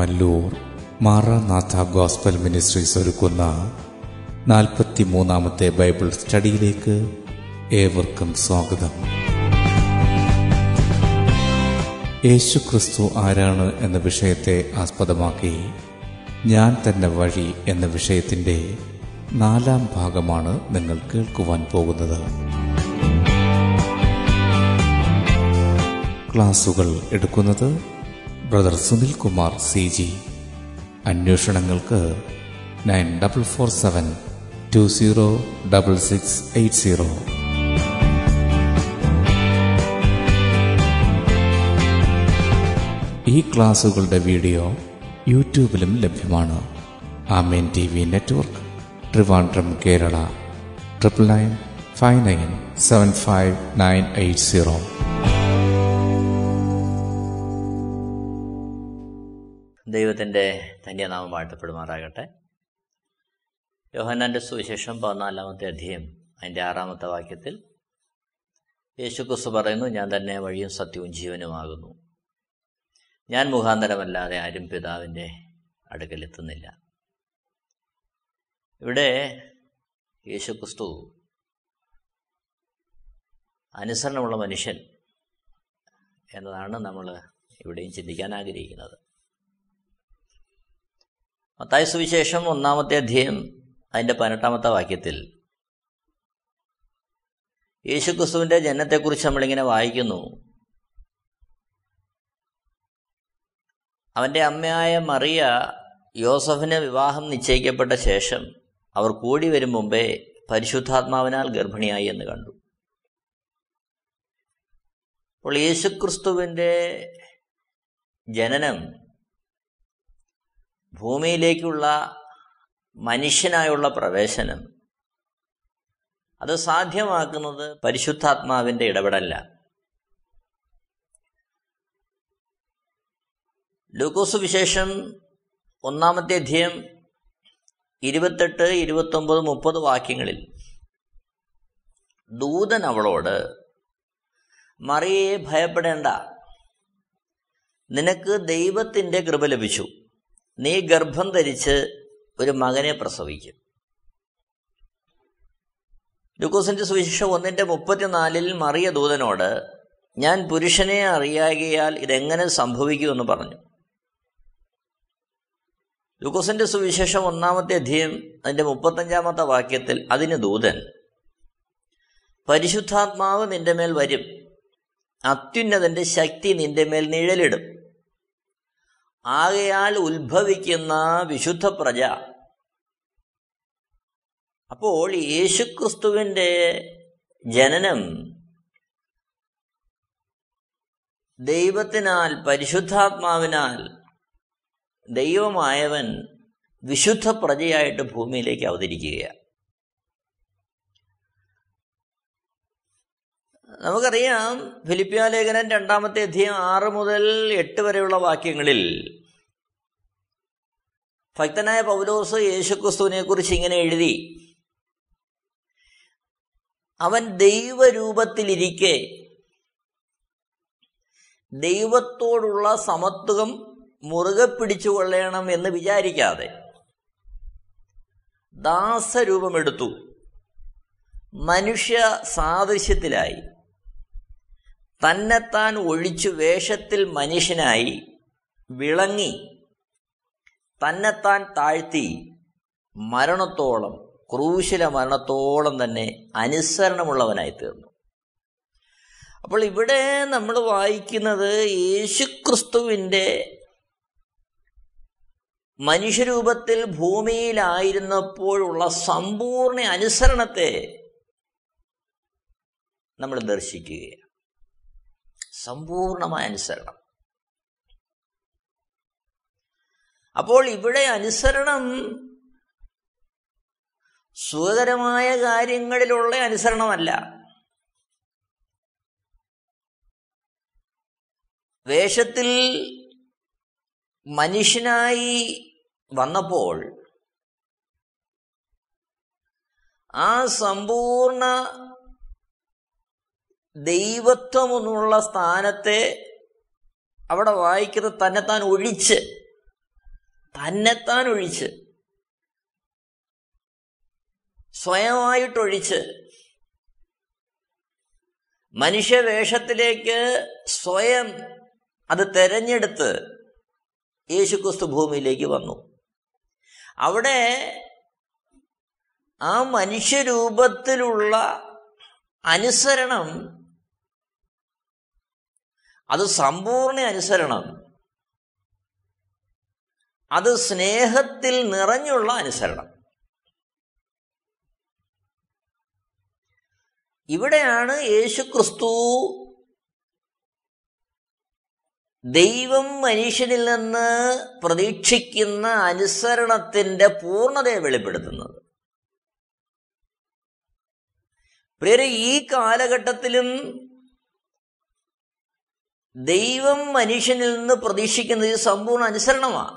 Mallur മരനാഥാ gospel ministries ഒരുക്കുന്ന 43-ാമത്തെ Bible സ്റ്റഡിയിലേക്ക് ഏവർക്കും സ്വാഗതം. യേശു ക്രിസ്തു ആരാണ് എന്ന വിഷയത്തെ ആസ്പദമാക്കി ഞാൻ തന്നെ വഴി എന്ന വിഷയത്തിൻ്റെ 4-ാം ഭാഗമാണ് നിങ്ങൾ കേൾക്കുവാൻ പോകുന്നത്. ക്ലാസുകൾ എടുക്കുന്നത് brother Sunil Kumar C G. അന്വേഷണങ്ങൾക്ക് 9447206680. ഈ ക്ലാസുകളുടെ വീഡിയോ യൂട്യൂബിലും ലഭ്യമാണ്. Amen T V network, Trivandrum, Kerala. 9959975980. ദൈവത്തിൻ്റെ ധന്യനാമം വാഴ്ത്തപ്പെടുമാറാകട്ടെ. യോഹന്നാൻ്റെ സുവിശേഷം 14-ാമത്തെ അധ്യായം, അതിൻ്റെ 6-ാമത്തെ വാക്യത്തിൽ യേശു ക്രിസ്തു പറയുന്നു, ഞാൻ തന്നെ വഴിയും സത്യവും ജീവനുമാകുന്നു. ഞാൻ മുഖാന്തരമല്ലാതെ ആരും പിതാവിൻ്റെ അടുക്കലെത്തുന്നില്ല. ഇവിടെ യേശു ക്രിസ്തു അനുസരണമുള്ള മനുഷ്യൻ എന്നതാണ് നമ്മൾ ഇവിടെയും ചിന്തിക്കാൻ ആഗ്രഹിക്കുന്നത്. മത്തായി സുവിശേഷം 1-ാമത്തെ അധ്യായം അതിൻ്റെ 18-ാമത്തെ വാക്യത്തിൽ യേശുക്രിസ്തുവിൻ്റെ ജനനത്തെക്കുറിച്ച് നമ്മളിങ്ങനെ വായിക്കുന്നു. അവൻ്റെ അമ്മയായ മറിയ യോസഫിന് വിവാഹം നിശ്ചയിക്കപ്പെട്ട ശേഷം അവർ കൂടി വരും മുമ്പേ പരിശുദ്ധാത്മാവിനാൽ ഗർഭിണിയായി എന്ന് കണ്ടു. അപ്പോൾ യേശുക്രിസ്തുവിൻ്റെ ജനനം ഭൂമിയിലേക്കുള്ള മനുഷ്യനായുള്ള പ്രവേശനം, അത് സാധ്യമാക്കുന്നത് പരിശുദ്ധാത്മാവിൻ്റെ ഇടപെടലാണ്. ലൂക്കോസ് വിശേഷം 1-ാമത്തെ അധ്യായം 28, 29, 30 വാക്യങ്ങളിൽ ദൂതൻ അവളോട്, മറിയയെ ഭയപ്പെടേണ്ട, നിനക്ക് ദൈവത്തിൻ്റെ കൃപ ലഭിച്ചു, നീ ഗർഭം ധരിച്ച് ഒരു മകനെ പ്രസവിക്കും. ലൂക്കോസിൻ്റെ സുവിശേഷം 1:34 മറിയ ദൂതനോട്, ഞാൻ പുരുഷനെ അറിയാകിയാൽ ഇതെങ്ങനെ സംഭവിക്കുമെന്ന് പറഞ്ഞു. ലൂക്കോസിൻ്റെ സുവിശേഷം 1-ാമത്തെ അധ്യായം അതിൻ്റെ 35-ാമത്തെ വാക്യത്തിൽ അതിന് ദൂതൻ, പരിശുദ്ധാത്മാവ് നിന്റെ മേൽ വരും, അത്യുന്നതൻ്റെ ശക്തി നിന്റെ മേൽ നിഴലിടും, ആകയാൽ ഉത്ഭവിക്കുന്ന വിശുദ്ധ പ്രജ. അപ്പോൾ യേശുക്രിസ്തുവിൻ്റെ ജനനം ദൈവത്തിനാൽ, പരിശുദ്ധാത്മാവിനാൽ ദൈവമായവൻ വിശുദ്ധ പ്രജയായിട്ട് ഭൂമിയിലേക്ക് അവതരിക്കുകയാണ്. നമുക്കറിയാം, ഫിലിപ്പിയ ലേഖനം 2-ാമത്തെ അധ്യായം 6 മുതൽ 8 വരെയുള്ള വാക്യങ്ങളിൽ ഭക്തനായ പൗലോസ് യേശുക്രിസ്തുവിനെ കുറിച്ച് ഇങ്ങനെ എഴുതി, അവൻ ദൈവരൂപത്തിലിരിക്കെ ദൈവത്തോടുള്ള സമത്വം മുറുകെ പിടിച്ചുകൊള്ളണം എന്ന് വിചാരിക്കാതെ ദാസരൂപമെടുത്തു, മനുഷ്യ സാദൃശ്യത്തിലായി തന്നെത്താൻ ഒഴിച്ചു വേഷത്തിൽ മനുഷ്യനായി വിളങ്ങി തന്നെത്താൻ താഴ്ത്തി മരണത്തോളം, ക്രൂശില മരണത്തോളം തന്നെ അനുസരണമുള്ളവനായി തീർന്നു. അപ്പോൾ ഇവിടെ നമ്മൾ വായിക്കുന്നത് യേശുക്രിസ്തുവിൻ്റെ മനുഷ്യരൂപത്തിൽ ഭൂമിയിലായിരുന്നപ്പോഴുള്ള സമ്പൂർണ്ണ അനുസരണത്തെ നമ്മൾ ദർശിക്കുകയാണ്. സമ്പൂർണമായ അനുസരണം. അപ്പോൾ ഇവിടെ അനുസരണം സുഖകരമായ കാര്യങ്ങളിലുള്ള അനുസരണമല്ല, വേഷത്തിൽ മനുഷ്യനായി വന്നപ്പോൾ ആ സമ്പൂർണ്ണ ദൈവത്വമെന്നുള്ള സ്ഥാനത്തെ അവിടെ വായിക്കുന്നത് തന്നെത്താൻ ഒഴിച്ച് തന്നെത്താൻ ഒഴിച്ച്, സ്വയമായിട്ടൊഴിച്ച്, മനുഷ്യവേഷത്തിലേക്ക് സ്വയം അത് തെരഞ്ഞെടുത്ത് യേശുക്രിസ്തു ഭൂമിയിലേക്ക് വന്നു. അവിടെ ആ മനുഷ്യരൂപത്തിലുള്ള അനുസരണം, അത് സമ്പൂർണ്ണ അനുസരണം, അത് സ്നേഹത്തിൽ നിറഞ്ഞുള്ള അനുസരണം. ഇവിടെയാണ് യേശുക്രിസ്തു ദൈവം മനുഷ്യനിൽ നിന്ന് പ്രതീക്ഷിക്കുന്ന അനുസരണത്തിൻ്റെ പൂർണ്ണതയെ വെളിപ്പെടുത്തുന്നത്. പ്രിയരെ, ഈ കാലഘട്ടത്തിലും ദൈവം മനുഷ്യനിൽ നിന്ന് പ്രതീക്ഷിക്കുന്നത് ഈ സമ്പൂർണ്ണ അനുസരണമാണ്,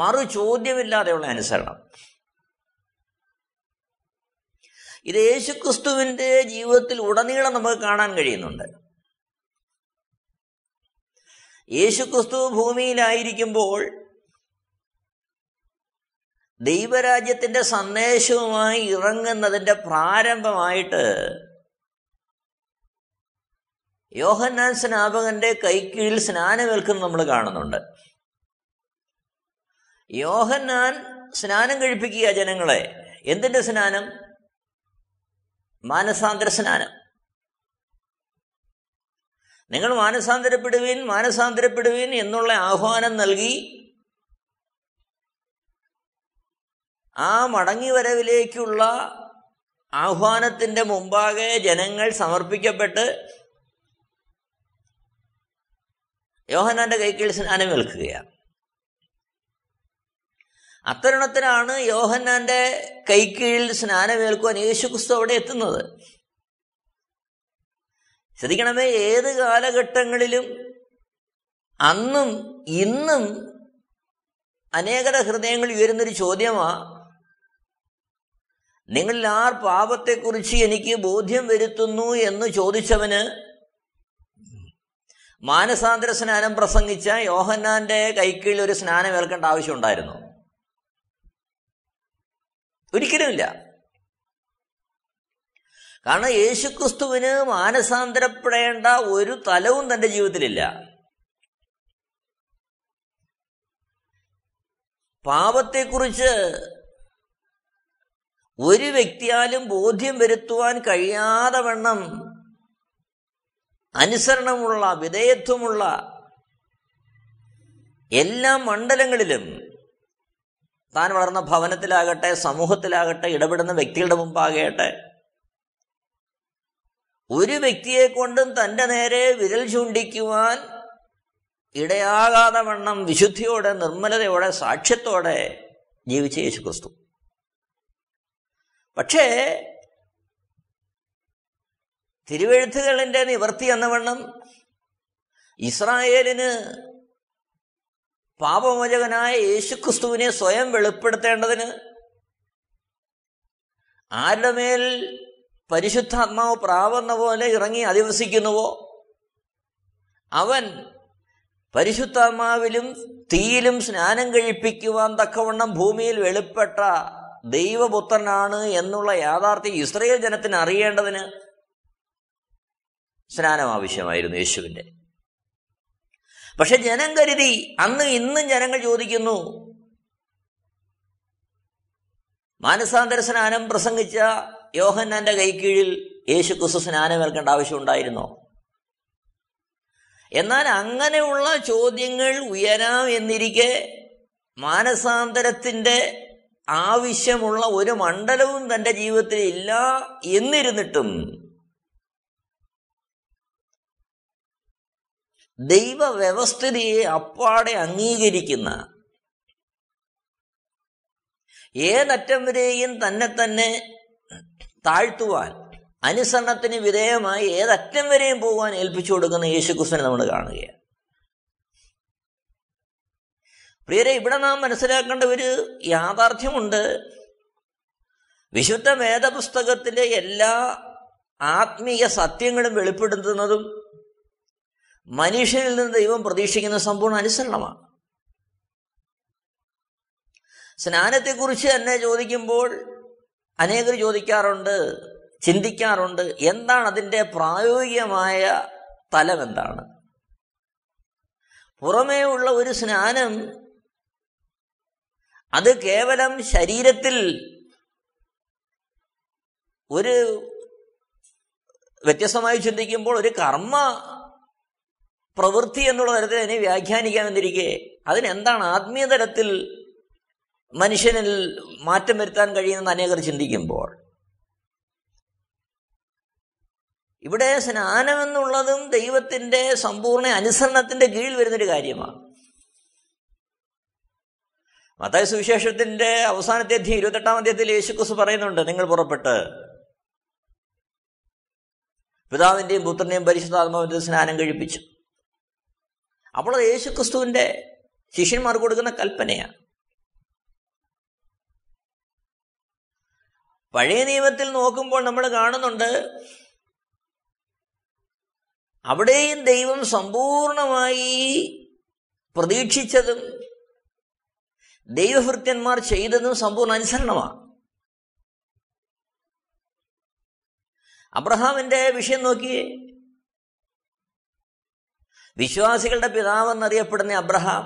മറു ചോദ്യമില്ലാതെയുള്ള അനുസരണം. ഇത് യേശുക്രിസ്തുവിൻ്റെ ജീവിതത്തിൽ ഉടനീളം നമുക്ക് കാണാൻ കഴിയുന്നുണ്ട്. യേശുക്രിസ്തു ഭൂമിയിലായിരിക്കുമ്പോൾ ദൈവരാജ്യത്തിൻ്റെ സന്ദേശവുമായി ഇറങ്ങുന്നതിൻ്റെ പ്രാരംഭമായിട്ട് യോഹന്നാൻ സ്നാപകന്റെ കൈക്കീഴിൽ സ്നാനമേൽക്കുന്നത് നമ്മൾ കാണുന്നുണ്ട്. യോഹന്നാൻ സ്നാനം കഴിപ്പിക്കുക ജനങ്ങളെ. എന്തിൻ്റെ സ്നാനം? മാനസാന്തര സ്നാനം. നിങ്ങൾ മാനസാന്തരപ്പെടുവിൻ, മാനസാന്തരപ്പെടുവിൻ എന്നുള്ള ആഹ്വാനം നൽകി ആ മടങ്ങി വരവിലേക്കുള്ള ആഹ്വാനത്തിൻ്റെ മുമ്പാകെ ജനങ്ങൾ സമർപ്പിക്കപ്പെട്ട് യോഹന്നാന്റെ കൈക്കീഴിൽ സ്നാനമേൽക്കുകയാണ്. അത്തരുണത്തിലാണ് യോഹന്നാന്റെ കൈക്കീഴിൽ സ്നാനമേൽക്കുവാൻ യേശുക്രിസ്തു അവിടെ എത്തുന്നത്. ശ്രദ്ധിക്കണമേ, ഏത് കാലഘട്ടങ്ങളിലും അന്നും ഇന്നും അനേകരുടെ ഹൃദയങ്ങളിൽ ഉയരുന്നൊരു ചോദ്യമാണ്, നിങ്ങളിൽ ആർ പാപത്തെക്കുറിച്ച് എനിക്ക് ബോധ്യം വരുത്തുന്നു എന്ന് ചോദിച്ചവന് മാനസാന്തര സ്നാനം പ്രസംഗിച്ച യോഹന്നാന്റെ കൈക്കീഴിൽ ഒരു സ്നാനം ഏൽക്കേണ്ട ആവശ്യമുണ്ടായിരുന്നു? ഒരിക്കലുമില്ല. കാരണം യേശുക്രിസ്തുവിന് മാനസാന്തരപ്പെടേണ്ട ഒരു തലവും തൻ്റെ ജീവിതത്തിലില്ല. പാപത്തെക്കുറിച്ച് ഒരു വ്യക്തിയാലും ബോധ്യം വരുത്തുവാൻ കഴിയാതെ വണ്ണം അനുസരണമുള്ള, വിധേയത്വമുള്ള, എല്ലാ മണ്ഡലങ്ങളിലും താൻ വളർന്ന ഭവനത്തിലാകട്ടെ, സമൂഹത്തിലാകട്ടെ, ഇടപെടുന്ന വ്യക്തികളുടെ മുമ്പാകട്ടെ, ഒരു വ്യക്തിയെ കൊണ്ടും തൻ്റെ നേരെ വിരൽ ചൂണ്ടിക്കുവാൻ ഇടയാകാതെ വണ്ണം വിശുദ്ധിയോടെ, നിർമ്മലതയോടെ, സാക്ഷ്യത്തോടെ ജീവിച്ച യേശുക്രിസ്തു. പക്ഷേ തിരുവെഴുത്തുകളിൻ്റെ നിവർത്തി എന്നവണ്ണം ഇസ്രായേലിന് പാപമോചകനായ യേശുക്രിസ്തുവിനെ സ്വയം വെളിപ്പെടുത്തേണ്ടതിന് ആരുടെ മേൽ പരിശുദ്ധാത്മാവ് പ്രാവുന്ന പോലെ ഇറങ്ങി അധിവസിക്കുന്നുവോ അവൻ പരിശുദ്ധാത്മാവിലും തീയിലും സ്നാനം കഴിപ്പിക്കുവാൻ തക്കവണ്ണം ഭൂമിയിൽ വെളിപ്പെട്ട ദൈവപുത്രനാണ് എന്നുള്ള യാഥാർത്ഥ്യം ഇസ്രായേൽ ജനത്തിന് അറിയേണ്ടതിന് സ്നാനം ആവശ്യമായിരുന്നു യേശുവിൻ്റെ. പക്ഷെ ജനം കരുതി, അന്ന് ഇന്നും ജനങ്ങൾ ചോദിക്കുന്നു, മാനസാന്തര സ്നാനം പ്രസംഗിച്ച യോഹന്നാന്റെ കൈക്കീഴിൽ യേശുക്രിസ്തു സ്നാനമേൽക്കേണ്ട ആവശ്യമുണ്ടായിരുന്നോ? എന്നാൽ അങ്ങനെയുള്ള ചോദ്യങ്ങൾ ഉയരാം എന്നിരിക്കെ മാനസാന്തരത്തിൻ്റെ ആവശ്യമുള്ള ഒരു മണ്ഡലവും തൻ്റെ ജീവിതത്തിൽ ഇല്ല എന്നിരുന്നിട്ടും ദൈവവ്യവസ്ഥിതിയെ അപ്പാടെ അംഗീകരിക്കുന്ന, ഏതറ്റം വരെയും തന്നെ താഴ്ത്തുവാൻ, അനുസരണത്തിന് വിധേയമായി ഏതറ്റം വരെയും പോകാൻ ഏൽപ്പിച്ചു കൊടുക്കുന്ന യേശുക്രിസ്തുവിനെ നമ്മൾ കാണുകയാണ്. പ്രിയരെ, ഇവിടെ നാം മനസ്സിലാക്കേണ്ട ഒരു യാഥാർത്ഥ്യമുണ്ട്. വിശുദ്ധ വേദപുസ്തകത്തിലെ എല്ലാ ആത്മീയ സത്യങ്ങളും വെളിപ്പെടുത്തുന്നതും മനുഷ്യരിൽ നിന്ന് ദൈവം പ്രതീക്ഷിക്കുന്ന സമ്പൂർണ്ണ അനുസരണമാണ്. സ്നാനത്തെക്കുറിച്ച് തന്നെ ചോദിക്കുമ്പോൾ അനേകർ ചോദിക്കാറുണ്ട്, ചിന്തിക്കാറുണ്ട്, എന്താണ് അതിൻ്റെ പ്രായോഗികമായ തലം, എന്താണ്? പുറമേ ഉള്ള ഒരു സ്നാനം അത് കേവലം ശരീരത്തിൽ ഒരു വ്യത്യസ്തമായി ചിന്തിക്കുമ്പോൾ ഒരു കർമ്മ പ്രവൃത്തി എന്നുള്ള തരത്തിൽ അതിനെ വ്യാഖ്യാനിക്കാമെന്നിരിക്കെ അതിനെന്താണ് ആത്മീയ തലത്തിൽ മനുഷ്യനിൽ മാറ്റം വരുത്താൻ കഴിയുമെന്ന് അനേകർ ചിന്തിക്കുമ്പോൾ ഇവിടെ സ്നാനമെന്നുള്ളതും ദൈവത്തിൻ്റെ സമ്പൂർണ്ണ അനുസരണത്തിൻ്റെ കീഴിൽ വരുന്നൊരു കാര്യമാണ്. മത്തായി സുവിശേഷത്തിൻ്റെ അവസാനത്തെ അധ്യായം 28-ാം അധ്യായത്തിൽ യേശുക്രിസ്തു പറയുന്നുണ്ട്, നിങ്ങൾ പുറപ്പെട്ട് പിതാവിൻ്റെയും പുത്രൻ്റെയും പരിശുദ്ധാത്മാവിൻ്റെ സ്നാനം കഴിപ്പിച്ചു. അപ്പോൾ അത് യേശുക്രിസ്തുവിൻ്റെ ശിഷ്യന്മാർക്ക് കൊടുക്കുന്ന കൽപ്പനയാണ്. പഴയ നിയമത്തിൽ നോക്കുമ്പോൾ നമ്മൾ കാണുന്നുണ്ട് അവിടെയും ദൈവം സമ്പൂർണമായി പ്രതീക്ഷിച്ചതും ദൈവഭൃത്യന്മാർ ചെയ്തതും സമ്പൂർണ്ണ അനുസരണമാണ്. അബ്രഹാമിന്റെ വിഷയം നോക്കിയേ, വിശ്വാസികളുടെ പിതാവെന്നറിയപ്പെടുന്ന അബ്രഹാം,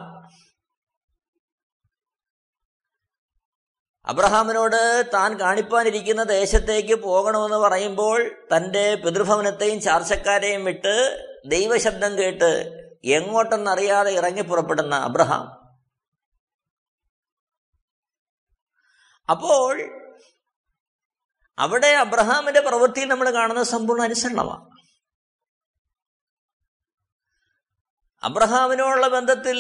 അബ്രഹാമിനോട് താൻ കാണിപ്പാനിരിക്കുന്ന ദേശത്തേക്ക് പോകണമെന്ന് പറയുമ്പോൾ തൻ്റെ പിതൃഭവനത്തെയും ചാർച്ചക്കാരെയും വിട്ട് ദൈവശബ്ദം കേട്ട് എങ്ങോട്ടെന്നറിയാതെ ഇറങ്ങി പുറപ്പെടുന്ന അബ്രഹാം. അപ്പോൾ അവിടെ അബ്രഹാമിന്റെ പ്രവൃത്തിയിൽ നമ്മൾ കാണുന്ന സമ്പൂർണ്ണ അനുസരണമാണ്. അബ്രഹാമിനോടുള്ള ബന്ധത്തിൽ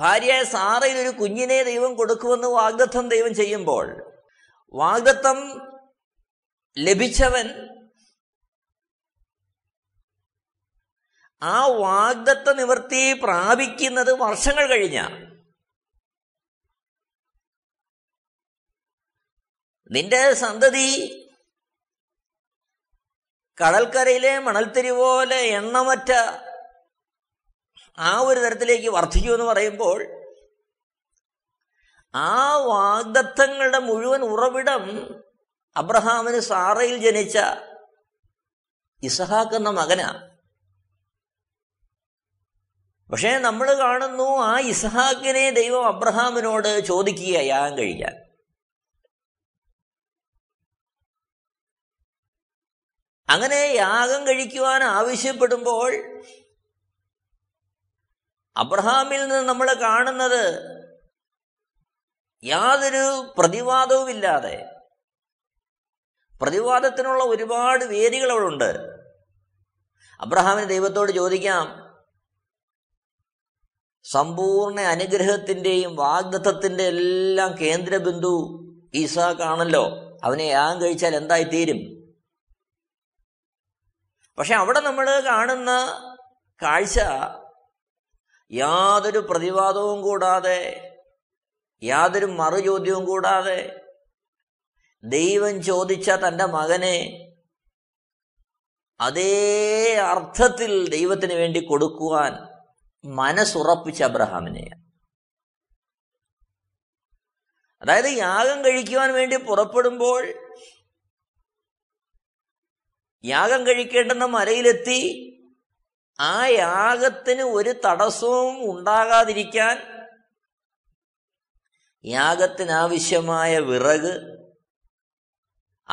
ഭാര്യയായ സാറയിൽ ഒരു കുഞ്ഞിനെ ദൈവം കൊടുക്കുമെന്ന് വാഗ്ദത്തം ദൈവം ചെയ്യുമ്പോൾ വാഗ്ദത്തം ലഭിച്ചവൻ ആ വാഗ്ദത്ത നിവൃത്തി പ്രാപിക്കുന്നത് വർഷങ്ങൾ കഴിഞ്ഞാണ്. നിന്റെ സന്തതി കടൽക്കരയിലെ മണൽത്തിരി പോലെ എണ്ണമറ്റ ആ ഒരു തരത്തിലേക്ക് വർദ്ധിക്കൂ എന്ന് പറയുമ്പോൾ ആ വാഗ്ദത്തങ്ങളുടെ മുഴുവൻ ഉറവിടം അബ്രഹാമിന് സാറയിൽ ജനിച്ച ഇസഹാക്ക് എന്ന മകനാണ്. പക്ഷേ നമ്മൾ കാണുന്നു ആ ഇസഹാക്കിനെ ദൈവം അബ്രഹാമിനോട് ചോദിക്കുക യാഗം കഴിക്കാൻ. അങ്ങനെ യാഗം കഴിക്കുവാൻ ആവശ്യപ്പെടുമ്പോൾ അബ്രഹാമിൽ നിന്ന് നമ്മൾ കാണുന്നത് യാതൊരു പ്രതിവാദവുമില്ലാതെ, പ്രതിവാദത്തിനുള്ള ഒരുപാട് വേദികൾ അവിടെ ഉണ്ട്. അബ്രഹാമിന് ദൈവത്തോട് ചോദിക്കാം, സമ്പൂർണ്ണ അനുഗ്രഹത്തിൻ്റെയും വാഗ്ദത്തത്തിൻ്റെ എല്ലാം കേന്ദ്രബിന്ദു ഈസാക്കാണല്ലോ, അവനെ യാഗം കഴിച്ചാൽ എന്തായിത്തീരും? പക്ഷെ അവിടെ നമ്മൾ കാണുന്ന കാഴ്ച യാതൊരു പ്രതിവാദവും കൂടാതെ, യാതൊരു മറുചോദ്യവും കൂടാതെ ദൈവം ചോദിച്ച തൻ്റെ മകനെ അതേ അർത്ഥത്തിൽ ദൈവത്തിന് വേണ്ടി കൊടുക്കുവാൻ മനസ്സുറപ്പിച്ച അബ്രഹാമിനെ. അതായത് യാഗം കഴിക്കുവാൻ വേണ്ടി പുറപ്പെടുമ്പോൾ യാഗം കഴിക്കേണ്ടെന്ന മലയിലെത്തി ആ യാഗത്തിന് ഒരു തടസ്സവും ഉണ്ടാകാതിരിക്കാൻ യാഗത്തിനാവശ്യമായ വിറക്,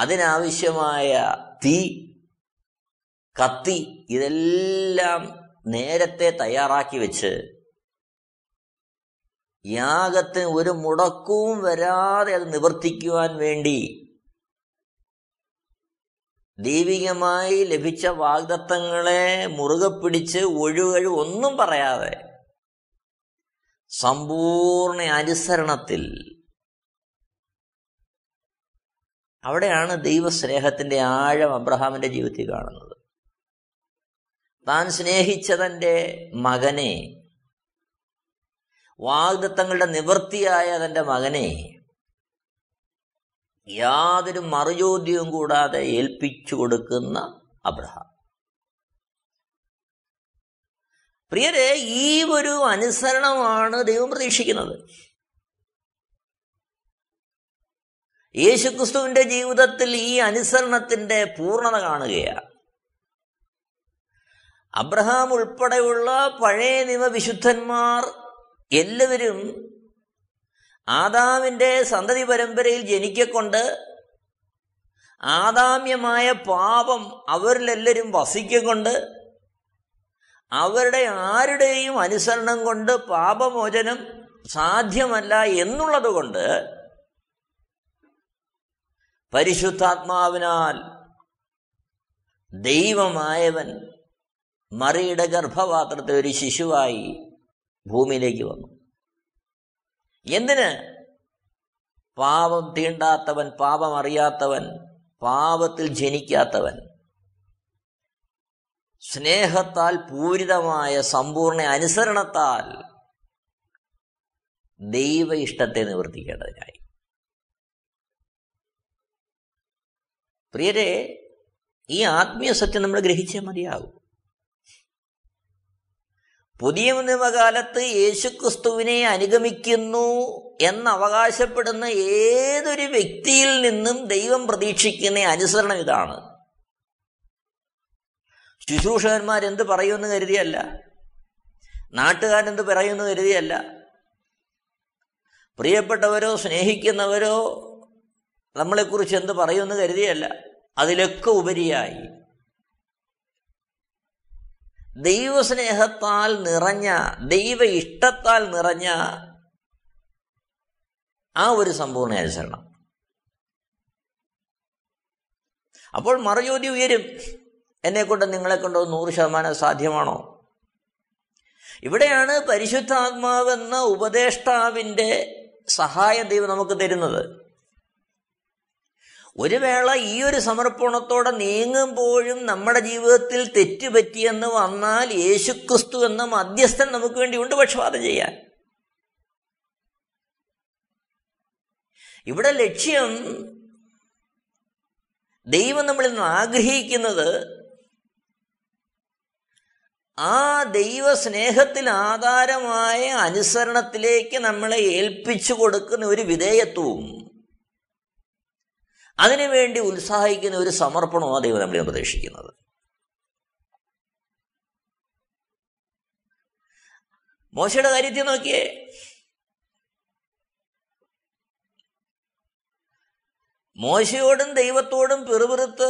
അതിനാവശ്യമായ തീ, കത്തി, ഇതെല്ലാം നേരത്തെ തയ്യാറാക്കി വെച്ച് യാഗത്തിന് ഒരു മുടക്കവും വരാതെ അത് നിവർത്തിക്കുവാൻ വേണ്ടി ദൈവികമായി ലഭിച്ച വാഗ്ദത്തങ്ങളെ മുറുകെ പിടിച്ച് ഒഴുകഴു ഒന്നും പറയാതെ സമ്പൂർണ്ണ അനുസരണത്തിൽ, അവിടെയാണ് ദൈവസ്നേഹത്തിൻ്റെ ആഴം അബ്രഹാമിൻ്റെ ജീവിതത്തിൽ കാണുന്നത്. താൻ സ്നേഹിച്ച തൻ്റെ മകനെ, വാഗ്ദത്തങ്ങളുടെ നിവൃത്തിയായ തൻ്റെ മകനെ യാതൊരു മറുചോദ്യവും കൂടാതെ ഏൽപ്പിച്ചു കൊടുക്കുന്ന അബ്രഹാം. പ്രിയരെ, ഈ ഒരു അനുസരണമാണ് ദൈവം പ്രതീക്ഷിക്കുന്നത്. യേശുക്രിസ്തുവിന്റെ ജീവിതത്തിൽ ഈ അനുസരണത്തിന്റെ പൂർണ്ണത കാണുകയാണ്. അബ്രഹാം ഉൾപ്പെടെയുള്ള പഴയ നിയമവിശുദ്ധന്മാർ എല്ലാവരും ആദാമിന്റെ സന്തതി പരമ്പരയിൽ ജനിക്കൊണ്ട് ആദാമ്യമായ പാപം അവരിലെല്ലാവരും വസിക്കൊണ്ട് അവരുടെ ആരുടെയും അനുസരണം കൊണ്ട് പാപമോചനം സാധ്യമല്ല എന്നുള്ളത് കൊണ്ട് പരിശുദ്ധാത്മാവിനാൽ ദൈവമായവൻ മറിയുടെ ഗർഭപാത്രത്തിൽ ഒരു ശിശുവായി ഭൂമിയിലേക്ക് വന്നു. എന്തിന്? പാപം തീണ്ടാത്തവൻ, പാപമറിയാത്തവൻ, പാപത്തിൽ ജനിക്കാത്തവൻ, സ്നേഹത്താൽ പൂരിതമായ സമ്പൂർണ്ണ അനുസരണത്താൽ ദൈവ ഇഷ്ടത്തെ നിവർത്തിക്കേണ്ടതിനായി. പ്രിയരെ, ഈ ആത്മീയ സത്യം നമ്മൾ ഗ്രഹിച്ചേ മതിയാകും. പുതിയ നിയമകാലത്ത് യേശുക്രിസ്തുവിനെ അനുഗമിക്കുന്നു എന്നവകാശപ്പെടുന്ന ഏതൊരു വ്യക്തിയിൽ നിന്നും ദൈവം പ്രതീക്ഷിക്കുന്ന അനുസരണം ഇതാണ്. ശുശ്രൂഷകന്മാരെന്ത് പറയുമെന്ന് കരുതിയല്ല, നാട്ടുകാരെന്ത് പറയുമെന്ന് കരുതിയല്ല, പ്രിയപ്പെട്ടവരോ സ്നേഹിക്കുന്നവരോ നമ്മളെക്കുറിച്ച് എന്ത് പറയുമെന്ന് കരുതിയല്ല, അതിലൊക്കെ ഉപരിയായി ദൈവസ്നേഹത്താൽ നിറഞ്ഞ, ദൈവ ഇഷ്ടത്താൽ നിറഞ്ഞ ആ ഒരു സമ്പൂർണ്ണ അനുസരണം. അപ്പോൾ മറുചോദ്യ ഉയരും, എന്നെക്കൊണ്ട് നിങ്ങളെക്കൊണ്ടോ 100% സാധ്യമാണോ? ഇവിടെയാണ് പരിശുദ്ധാത്മാവെന്ന ഉപദേഷ്ടാവിൻ്റെ സഹായം ദൈവം നമുക്ക് തരുന്നത്. ഒരു വേള ഈ ഒരു സമർപ്പണത്തോടെ നീങ്ങുമ്പോഴും നമ്മുടെ ജീവിതത്തിൽ തെറ്റുപറ്റിയെന്ന് വന്നാൽ യേശുക്രിസ്തു എന്ന മധ്യസ്ഥൻ നമുക്ക് വേണ്ടി ഉണ്ട് പക്ഷപാതം ചെയ്യാൻ. ഇവിടെ ലക്ഷ്യം, ദൈവം നമ്മളിൽ നിന്ന് ആഗ്രഹിക്കുന്നത് ആ ദൈവസ്നേഹത്തിൽ ആധാരമായ അനുസരണത്തിലേക്ക് നമ്മളെ ഏൽപ്പിച്ചു കൊടുക്കുന്ന ഒരു വിധേയത്വവും അതിനുവേണ്ടി ഉത്സാഹിക്കുന്ന ഒരു സമർപ്പണമാണ് ദൈവം നമ്മളെ പ്രതീക്ഷിക്കുന്നത്. മോശയുടെ കാര്യത്തിൽ നോക്കിയേ, മോശയോടും ദൈവത്തോടും പിറുപിറുത്ത്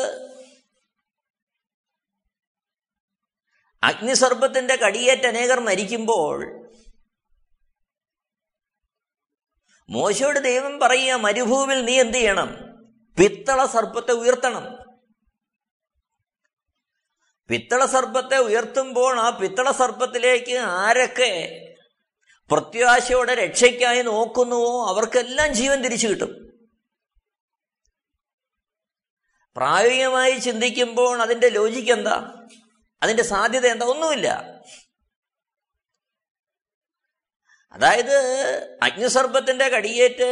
അഗ്നിസർപ്പത്തിന്റെ കടിയേറ്റ് അനേകർ മരിക്കുമ്പോൾ മോശയോട് ദൈവം പറയുക, മരുഭൂമിൽ നീ എന്ത് ചെയ്യണം? പിത്തള സർപ്പത്തെ ഉയർത്തണം. പിത്തള സർപ്പത്തെ ഉയർത്തുമ്പോൾ ആ പിത്തള സർപ്പത്തിലേക്ക് ആരൊക്കെ പ്രത്യാശയോടെ രക്ഷയ്ക്കായി നോക്കുന്നുവോ അവർക്കെല്ലാം ജീവൻ തിരിച്ചു കിട്ടും. പ്രായോഗികമായി ചിന്തിക്കുമ്പോൾ അതിൻ്റെ ലോജിക്ക് എന്താ? അതിൻ്റെ സാധ്യത എന്താ? ഒന്നുമില്ല. അതായത് അഗ്നിസർപ്പത്തിൻ്റെ കടിയേറ്റ്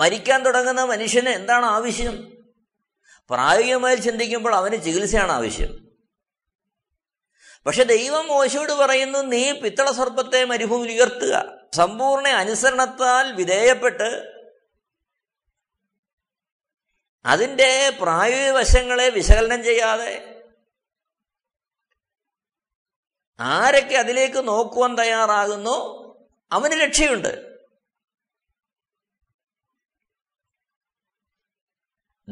മരിക്കാൻ തുടങ്ങുന്ന മനുഷ്യന് എന്താണ് ആവശ്യം? പ്രായോഗികമായി ചിന്തിക്കുമ്പോൾ അവന് ചികിത്സയാണ് ആവശ്യം. പക്ഷെ ദൈവം മോശയോട് പറയുന്നു, നീ പിത്തള സർപ്പത്തെ മരുഭൂമിയിൽ ഉയർത്തുക. സമ്പൂർണ്ണ അനുസരണത്താൽ വിധേയപ്പെട്ട് അതിൻ്റെ പ്രായോഗിക വശങ്ങളെ വിശകലനം ചെയ്യാതെ ആരൊക്കെ അതിലേക്ക് നോക്കുവാൻ തയ്യാറാകുന്നു അവന് രക്ഷയുണ്ട്.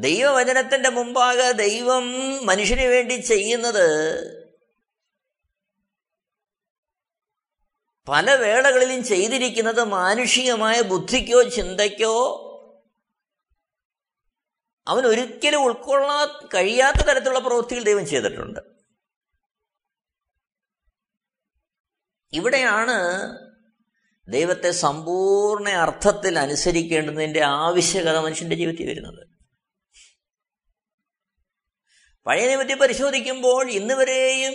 ദൈവവചനത്തിൻ്റെ മുമ്പാകെ ദൈവം മനുഷ്യന് വേണ്ടി ചെയ്യുന്നത് പല വേളകളിലും ചെയ്തിരിക്കുന്നത് മാനുഷികമായ ബുദ്ധിക്കോ ചിന്തയ്ക്കോ അവനൊരിക്കലും ഉൾക്കൊള്ളാൻ കഴിയാത്ത തരത്തിലുള്ള പ്രവൃത്തികൾ ദൈവം ചെയ്തിട്ടുണ്ട്. ഇവിടെയാണ് ദൈവത്തെ സമ്പൂർണ്ണ അർത്ഥത്തിൽ അനുസരിക്കേണ്ടതിൻ്റെ ആവശ്യകത മനുഷ്യൻ്റെ ജീവിതത്തിൽ വരുന്നത്. പഴയ നിയമത്തെ പരിശോധിക്കുമ്പോൾ ഇന്ന് വരെയും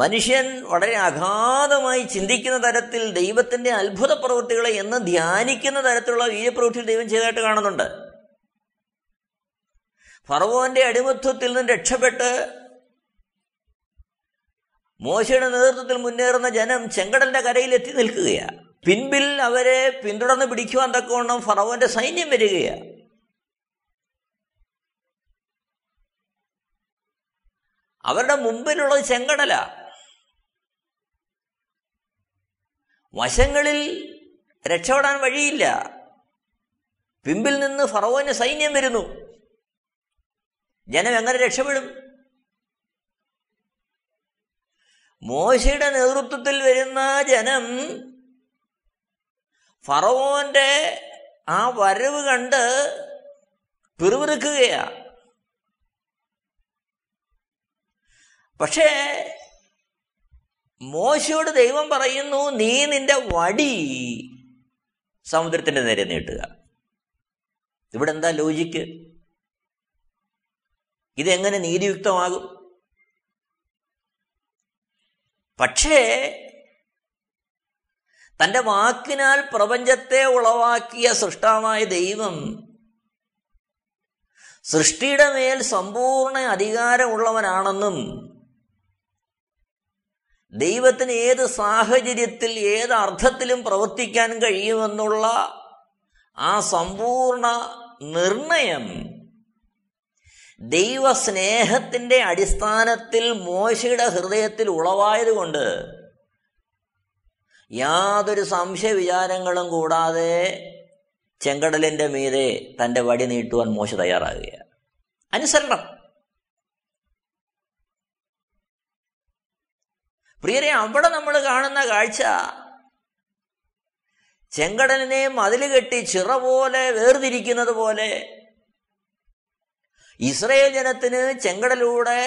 മനുഷ്യൻ വളരെ അഗാധമായി ചിന്തിക്കുന്ന തരത്തിൽ ദൈവത്തിൻ്റെ അത്ഭുത പ്രവൃത്തികളെ എന്ന് ധ്യാനിക്കുന്ന തരത്തിലുള്ള വീര്യപ്രവൃത്തികൾ ദൈവം ചെയ്തതായിട്ട് കാണുന്നുണ്ട്. ഫറവോന്റെ അടിമത്വത്തിൽ നിന്ന് രക്ഷപ്പെട്ട് മോശയുടെ നേതൃത്വത്തിൽ മുന്നേറുന്ന ജനം ചെങ്കടലിന്റെ കരയിൽ എത്തി നിൽക്കുകയാണ്. പിൻപിൽ അവരെ പിന്തുടർന്ന് പിടിക്കുവാൻ തക്കവണ്ണം ഫറവോന്റെ സൈന്യം വരികയാണ്. അവരുടെ മുമ്പിലുള്ളത് ചെങ്കടല. വശങ്ങളിൽ രക്ഷപ്പെടാൻ വഴിയില്ല. പിമ്പിൽ നിന്ന് ഫറവോന്റെ സൈന്യം വരുന്നു. ജനം എങ്ങനെ രക്ഷപ്പെടും? മോശയുടെ നേതൃത്വത്തിൽ വരുന്ന ജനം ഫറവോന്റെ ആ വരവ് കണ്ട് പിറുപിറുക്കുകയാണ്. പക്ഷേ മോശയോട് ദൈവം പറയുന്നു, നീ നിന്റെ വടി സമുദ്രത്തിന്റെ നേരെ നീട്ടുക. ഇവിടെ എന്താ ലോജിക്ക്? ഇതെങ്ങനെ നീതിയുക്തമാകും? പക്ഷേ തൻ്റെ വാക്കിനാൽ പ്രപഞ്ചത്തെ ഉളവാക്കിയ സൃഷ്ടാവായ ദൈവം സൃഷ്ടിയുടെ മേൽ സമ്പൂർണ്ണ അധികാരമുള്ളവനാണെന്നും ദൈവത്തിന് ഏത് സാഹചര്യത്തിൽ ഏത് അർത്ഥത്തിലും പ്രവർത്തിക്കാൻ കഴിയുമെന്നുള്ള ആ സമ്പൂർണ്ണ നിർണയം ദൈവസ്നേഹത്തിൻ്റെ അടിസ്ഥാനത്തിൽ മോശയുടെ ഹൃദയത്തിൽ ഉളവായതുകൊണ്ട് യാതൊരു സംശയവിചാരങ്ങളും കൂടാതെ ചെങ്കടലിൻ്റെ മീതെ തൻ്റെ വടി നീട്ടുവാൻ മോശ തയ്യാറാകുകയാണ്. അനുസരണം. പ്രിയരെ, അവിടെ നമ്മൾ കാണുന്ന കാഴ്ച ചെങ്കടലിനെ മതിൽ കെട്ടി ചിറ പോലെ വേർതിരിക്കുന്നത് പോലെ ഇസ്രായേൽ ജനത്തിന് ചെങ്കടലൂടെ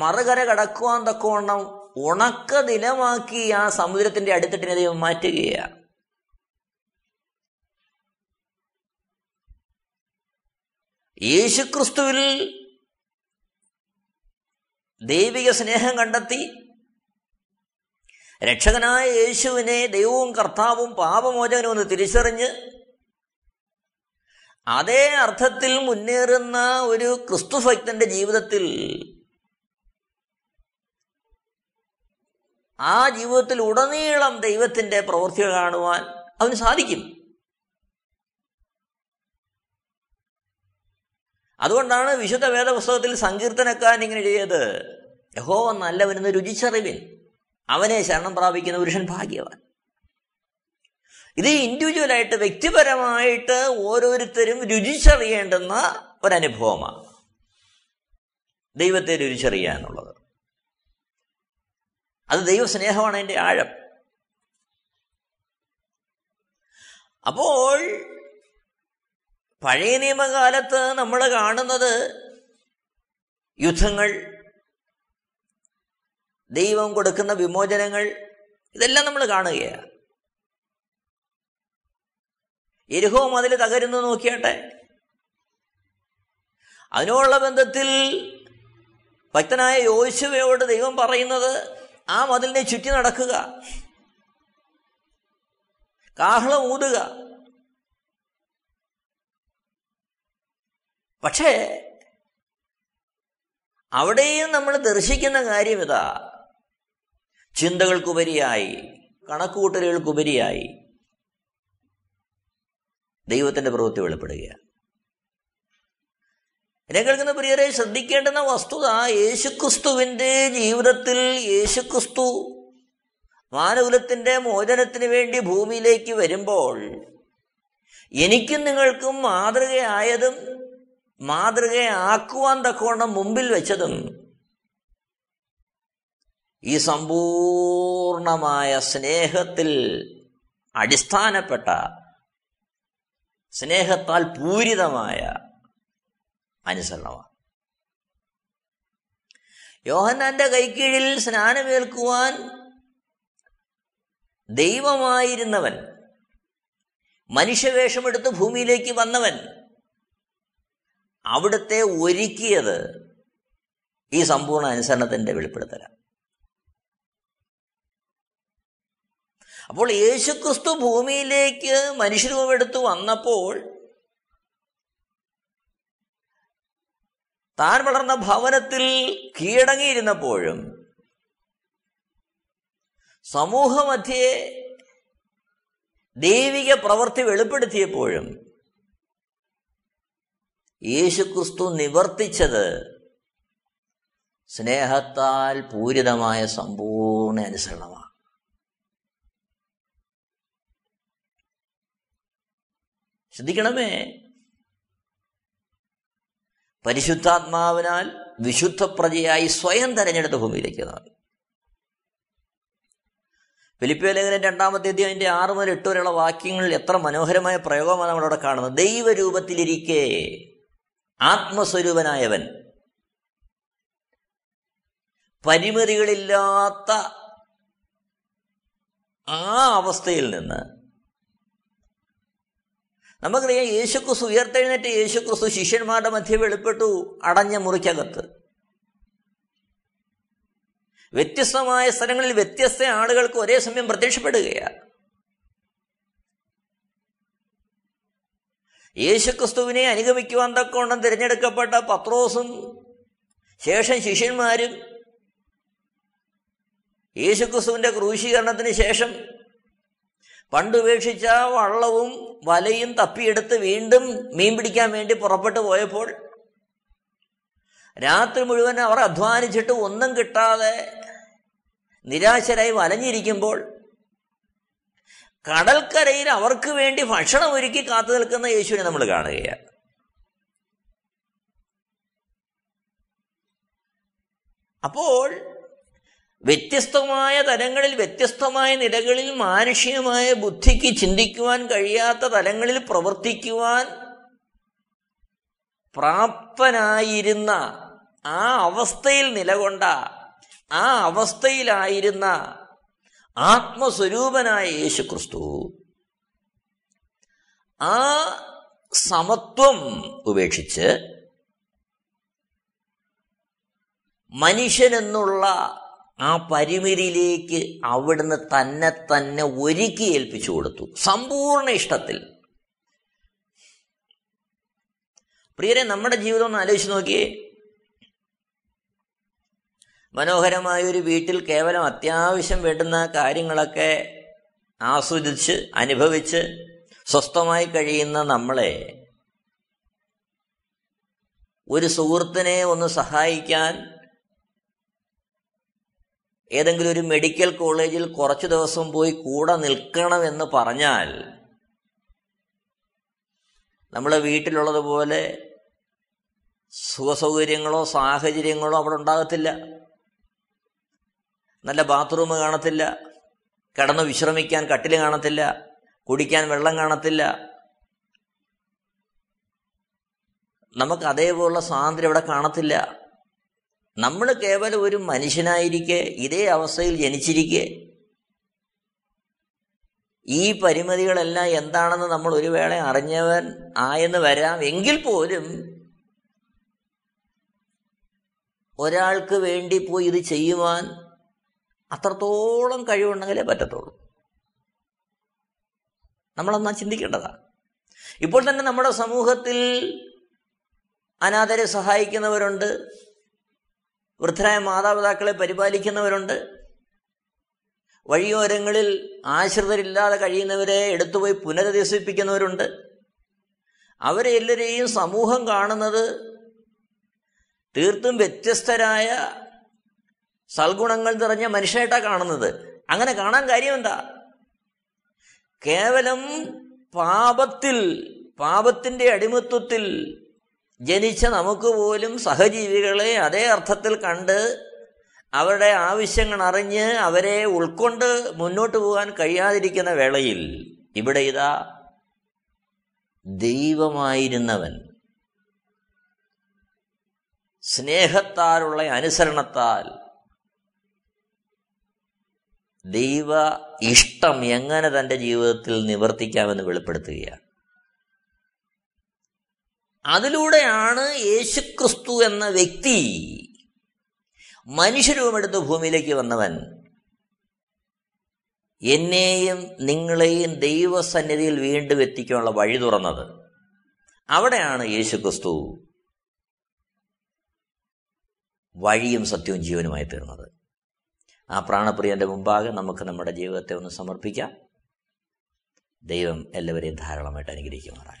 മറുകര കടക്കുവാൻ തക്കവണ്ണം ഉണക്ക ദിനമാക്കി ആ സമുദ്രത്തിന്റെ അടിത്തട്ടിനെ ദൈവം മാറ്റുകയാണ്. യേശുക്രിസ്തുവിൽ ദൈവിക സ്നേഹം കണ്ടെത്തി രക്ഷകനായ യേശുവിനെ ദൈവവും കർത്താവും പാപമോചകനും എന്ന് തിരിച്ചറിഞ്ഞ് അതേ അർത്ഥത്തിൽ മുന്നേറുന്ന ഒരു ക്രിസ്തുഭക്തന്റെ ജീവിതത്തിൽ, ആ ജീവിതത്തിൽ ഉടനീളം ദൈവത്തിന്റെ പ്രവൃത്തികൾ കാണുവാൻ അവന് സാധിക്കും. അതുകൊണ്ടാണ് വിശുദ്ധ വേദപുസ്തകത്തിൽ സങ്കീർത്തനക്കാരൻ ഇങ്ങനെ എഴുതിയത്, യഹോവ നല്ലവനെന്ന് രുചിച്ചറിവിൻ, അവനെ ശരണം പ്രാപിക്കുന്ന പുരുഷൻ ഭാഗ്യവാൻ. ഇത് ഇൻഡിവിജ്വലായിട്ട്, വ്യക്തിപരമായിട്ട് ഓരോരുത്തരും രുചിച്ചറിയേണ്ടുന്ന ഒരനുഭവമാണ് ദൈവത്തെ രുചിച്ചറിയുക എന്നുള്ളത്. അത് ദൈവസ്നേഹമാണ് അതിൻ്റെ ആഴം. അപ്പോൾ പഴയ നിയമകാലത്ത് നമ്മൾ കാണുന്നത് യുദ്ധങ്ങൾ, ദൈവം കൊടുക്കുന്ന വിമോചനങ്ങൾ, ഇതെല്ലാം നമ്മൾ കാണുകയാണ്. എരിഹോ മതിൽ തകരുന്നു നോക്കിയാട്ടെ, അതിനോടുള്ള ബന്ധത്തിൽ ഭക്തനായ യോശുവയോട് ദൈവം പറയുന്നത്, ആ മതിലിനെ ചുറ്റി നടക്കുക, കാഹളം ഊതുക. പക്ഷേ അവിടെയും നമ്മൾ ദർശിക്കുന്ന കാര്യം ഇതാ, ചിന്തകൾക്കുപരിയായി, കണക്കുകൂട്ടലുകൾക്കുപരിയായി ദൈവത്തിൻ്റെ പ്രവൃത്തി വെളിപ്പെടുകയാണ്. എന്നെ കേൾക്കുന്ന പ്രിയരെ, ശ്രദ്ധിക്കേണ്ടുന്ന വസ്തുത, യേശുക്രിസ്തുവിൻ്റെ ജീവിതത്തിൽ യേശുക്രിസ്തു മാനകുലത്തിൻ്റെ മോചനത്തിന് വേണ്ടി ഭൂമിയിലേക്ക് വരുമ്പോൾ എനിക്കും നിങ്ങൾക്കും മാതൃകയായതും മാതൃകയാക്കുവാൻ തക്കവണ്ണം മുമ്പിൽ വെച്ചതും ഈ സമ്പൂർണമായ സ്നേഹത്തിൽ അടിസ്ഥാനപ്പെട്ട, സ്നേഹത്താൽ പൂരിതമായ അനുസരണമാണ്. യോഹന്നാന്റെ കൈക്കീഴിൽ സ്നാനമേൽക്കുവാൻ ദൈവമായിരുന്നവൻ മനുഷ്യവേഷമെടുത്ത് ഭൂമിയിലേക്ക് വന്നവൻ അവിടുത്തെ ഒരുക്കിയത് ഈ സമ്പൂർണ്ണ അനുസരണത്തിൻ്റെ വെളിപ്പെടുത്തലാണ്. അപ്പോൾ യേശുക്രിസ്തു ഭൂമിയിലേക്ക് മനുഷ്യരൂപമെടുത്ത് വന്നപ്പോൾ താൻ വളർന്ന ഭവനത്തിൽ കീഴടങ്ങിയിരുന്നപ്പോഴും സമൂഹമധ്യേ ദൈവിക പ്രവൃത്തി വെളിപ്പെടുത്തിയപ്പോഴും യേശുക്രിസ്തു നിവർത്തിച്ചത് സ്നേഹത്താൽ പൂരിതമായ സമ്പൂർണ്ണ അനുസരണമാണ്. ശ്രദ്ധിക്കണമേ, പരിശുദ്ധാത്മാവിനാൽ വിശുദ്ധ പ്രജയായി സ്വയം തെരഞ്ഞെടുത്ത ഭൂമിയിലേക്ക് നാം. ഫിലിപ്പിയ ലേഖനം 2-ാം അധ്യായം 6 മുതൽ 8 വരെയുള്ള വാക്യങ്ങളിൽ എത്ര മനോഹരമായ പ്രയോഗമാണ് നമ്മളവിടെ കാണുന്നത്. ദൈവരൂപത്തിലിരിക്കെ ആത്മസ്വരൂപനായവൻ പരിമിതികളില്ലാത്ത ആ അവസ്ഥയിൽ നിന്ന് നമുക്കറിയാം, യേശുക്രിസ്തു ഉയർത്തെഴുന്നേറ്റ് യേശുക്രിസ്തു ശിഷ്യന്മാരുടെ മധ്യ വെളിപ്പെട്ടു അടഞ്ഞ മുറിക്കകത്ത്. വ്യത്യസ്തമായ സ്ഥലങ്ങളിൽ വ്യത്യസ്ത ആളുകൾക്ക് ഒരേ സമയം പ്രത്യക്ഷപ്പെടുകയാണ്. യേശുക്രിസ്തുവിനെ അനുഗമിക്കുവാൻ തക്കവണ്ണം തിരഞ്ഞെടുക്കപ്പെട്ട പത്രോസും ശേഷം ശിഷ്യന്മാരും യേശുക്രിസ്തുവിന്റെ ക്രൂശീകരണത്തിന് ശേഷം പണ്ടുപേക്ഷിച്ച വള്ളവും വലയും തപ്പിയെടുത്ത് വീണ്ടും മീൻ പിടിക്കാൻ വേണ്ടി പുറപ്പെട്ടു പോയപ്പോൾ രാത്രി മുഴുവൻ അവർ അധ്വാനിച്ചിട്ട് ഒന്നും കിട്ടാതെ നിരാശരായി വലഞ്ഞിരിക്കുമ്പോൾ കടൽക്കരയിൽ അവർക്ക് വേണ്ടി ഭക്ഷണം ഒരുക്കി കാത്തു നിൽക്കുന്ന യേശുവിനെ നമ്മൾ കാണുകയാണ്. അപ്പോൾ വ്യത്യസ്തമായ തലങ്ങളിൽ, വ്യത്യസ്തമായ നിലകളിൽ, മാനുഷികമായ ബുദ്ധിക്ക് ചിന്തിക്കുവാൻ കഴിയാത്ത തലങ്ങളിൽ പ്രവർത്തിക്കുവാൻ പ്രാപ്തനായിരുന്ന ആ അവസ്ഥയിൽ നിലകൊണ്ട, ആ അവസ്ഥയിലായിരുന്ന ആത്മസ്വരൂപനായ യേശുക്രിസ്തു ആ സമത്വം ഉപേക്ഷിച്ച് മനുഷ്യനെന്നുള്ള ആ പരിമിതിയിലേക്ക് അവിടുന്ന് തന്നെ തന്നെ ഒരുക്കി ഏൽപ്പിച്ചു കൊടുത്തു സമ്പൂർണ്ണ ഇഷ്ടത്തിൽ. പ്രിയരെ, നമ്മുടെ ജീവിതം ഒന്ന് ആലോചിച്ച് നോക്കിയേ. മനോഹരമായ ഒരു വീട്ടിൽ കേവലം അത്യാവശ്യം വേണ്ടുന്ന കാര്യങ്ങളൊക്കെ ആസ്വദിച്ച് അനുഭവിച്ച് സ്വസ്ഥമായി കഴിയുന്ന നമ്മളെ ഒരു സുഹൃത്തിനെ ഒന്ന് സഹായിക്കാൻ ഏതെങ്കിലും ഒരു മെഡിക്കൽ കോളേജിൽ കുറച്ചു ദിവസം പോയി കൂടെ നിൽക്കണമെന്ന് പറഞ്ഞാൽ നമ്മളെ വീട്ടിലുള്ളതുപോലെ സുഖസൗകര്യങ്ങളോ സാഹചര്യങ്ങളോ അവിടെ ഉണ്ടാകത്തില്ല. നല്ല ബാത്റൂം കാണത്തില്ല, കിടന്ന് വിശ്രമിക്കാൻ കട്ടിൽ കാണത്തില്ല, കുടിക്കാൻ വെള്ളം കാണത്തില്ല. നമുക്ക് അതേപോലുള്ള സ്വാതന്ത്ര്യം ഇവിടെ കാണത്തില്ല. നമ്മൾ കേവലം ഒരു മനുഷ്യനായിരിക്കെ, ഇതേ അവസ്ഥയിൽ ജനിച്ചിരിക്കെ, ഈ പരിമിതികളെല്ലാം എന്താണെന്ന് നമ്മൾ ഒരു വേള അറിഞ്ഞവൻ ആയെന്ന് വരാം. എങ്കിൽ പോലും ഒരാൾക്ക് വേണ്ടി പോയി ഇത് ചെയ്യുവാൻ അത്രത്തോളം കഴിവുണ്ടെങ്കിലേ പറ്റത്തുള്ളൂ. നമ്മളൊന്നാ ചിന്തിക്കേണ്ടതാണ്. ഇപ്പോൾ തന്നെ നമ്മുടെ സമൂഹത്തിൽ അനാഥരെ സഹായിക്കുന്നവരുണ്ട്, വൃദ്ധരായ മാതാപിതാക്കളെ പരിപാലിക്കുന്നവരുണ്ട്, വഴിയോരങ്ങളിൽ ആശ്രിതരില്ലാതെ കഴിയുന്നവരെ എടുത്തുപോയി പുനരധിവസിപ്പിക്കുന്നവരുണ്ട്. അവരെ എല്ലാവരെയും സമൂഹം കാണുന്നത് തീർത്തും വ്യത്യസ്തരായ സൽഗുണങ്ങൾ നിറഞ്ഞ മനുഷ്യരായിട്ടാണ് കാണുന്നത്. അങ്ങനെ കാണാൻ കാര്യം എന്താ? കേവലം പാപത്തിൻ്റെ അടിമത്വത്തിൽ ജനിച്ച നമുക്ക് പോലും സഹജീവികളെ അതേ അർത്ഥത്തിൽ കണ്ട് അവരുടെ ആവശ്യങ്ങൾ അറിഞ്ഞ് അവരെ ഉൾക്കൊണ്ട് മുന്നോട്ട് പോകാൻ കഴിയാതിരിക്കുന്ന വേളയിൽ ഇവിടെ ഇതാ ദൈവമായിരുന്നവൻ സ്നേഹത്താലുള്ള അനുസരണത്താൽ ദൈവ ഇഷ്ടം എങ്ങനെ തൻ്റെ ജീവിതത്തിൽ നിവർത്തിക്കാമെന്ന് വെളിപ്പെടുത്തുകയാണ്. അതിലൂടെയാണ് യേശുക്രിസ്തു എന്ന വ്യക്തി മനുഷ്യരൂപമെടുത്ത് ഭൂമിയിലേക്ക് വന്നവൻ എന്നെയും നിങ്ങളെയും ദൈവസന്നിധിയിൽ വീണ്ടും എത്തിക്കാനുള്ള വഴി തുറന്നത്. അവിടെയാണ് യേശുക്രിസ്തു വഴിയും സത്യവും ജീവനുമായി തീർന്നത്. ആ പ്രാണപ്രിയന്റെ മുമ്പാകെ നമുക്ക് നമ്മുടെ ജീവിതത്തെ ഒന്ന് സമർപ്പിക്കാം. ദൈവം എല്ലാവരെയും ധാരാളമായിട്ട് അനുഗ്രഹിക്കുമാറാകട്ടെ.